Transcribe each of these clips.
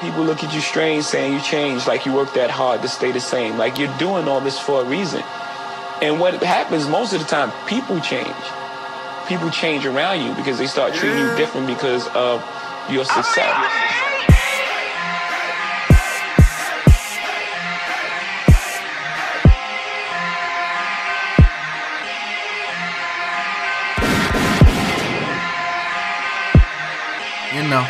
People look at you strange, saying you changed, like you worked that hard to stay the same, like you're doing all this for a reason. And what happens most of the time, people change around you because they start treating you different because of your success. You know,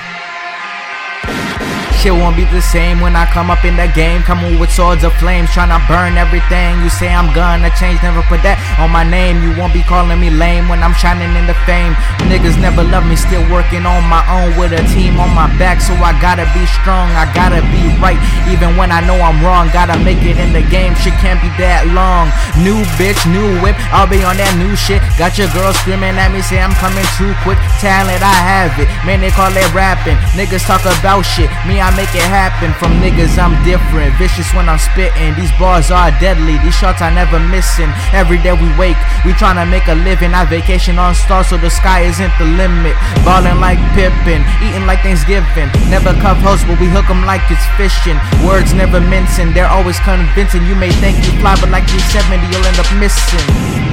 shit won't be the same when I come up in the game, coming with swords of flames, trying to burn everything. You say I'm gonna change, never put that on my name. You won't be calling me lame when I'm shining in the fame. Niggas never love me, still working on my own with a team on my back. So I gotta be strong, I gotta be right, even when I know I'm wrong. Gotta make it in the game, shit can't be that long. New bitch, new whip, I'll be on that new shit. Got your girl screaming at me, say I'm coming too quick. Talent, I have it, man they call it rapping. Niggas talk about shit, me I make it happen. From niggas I'm different, vicious when I'm spitting. These bars are deadly, these shots I never missing. Every day we wake, we tryna make a living. I vacation on stars so the sky isn't the limit. Ballin' like Pippin, eating like Thanksgiving. Never cuff hoes but we hook them like it's fishing. Words never mincing, they're always convincing. You may think you fly but like 370 you'll end up missing.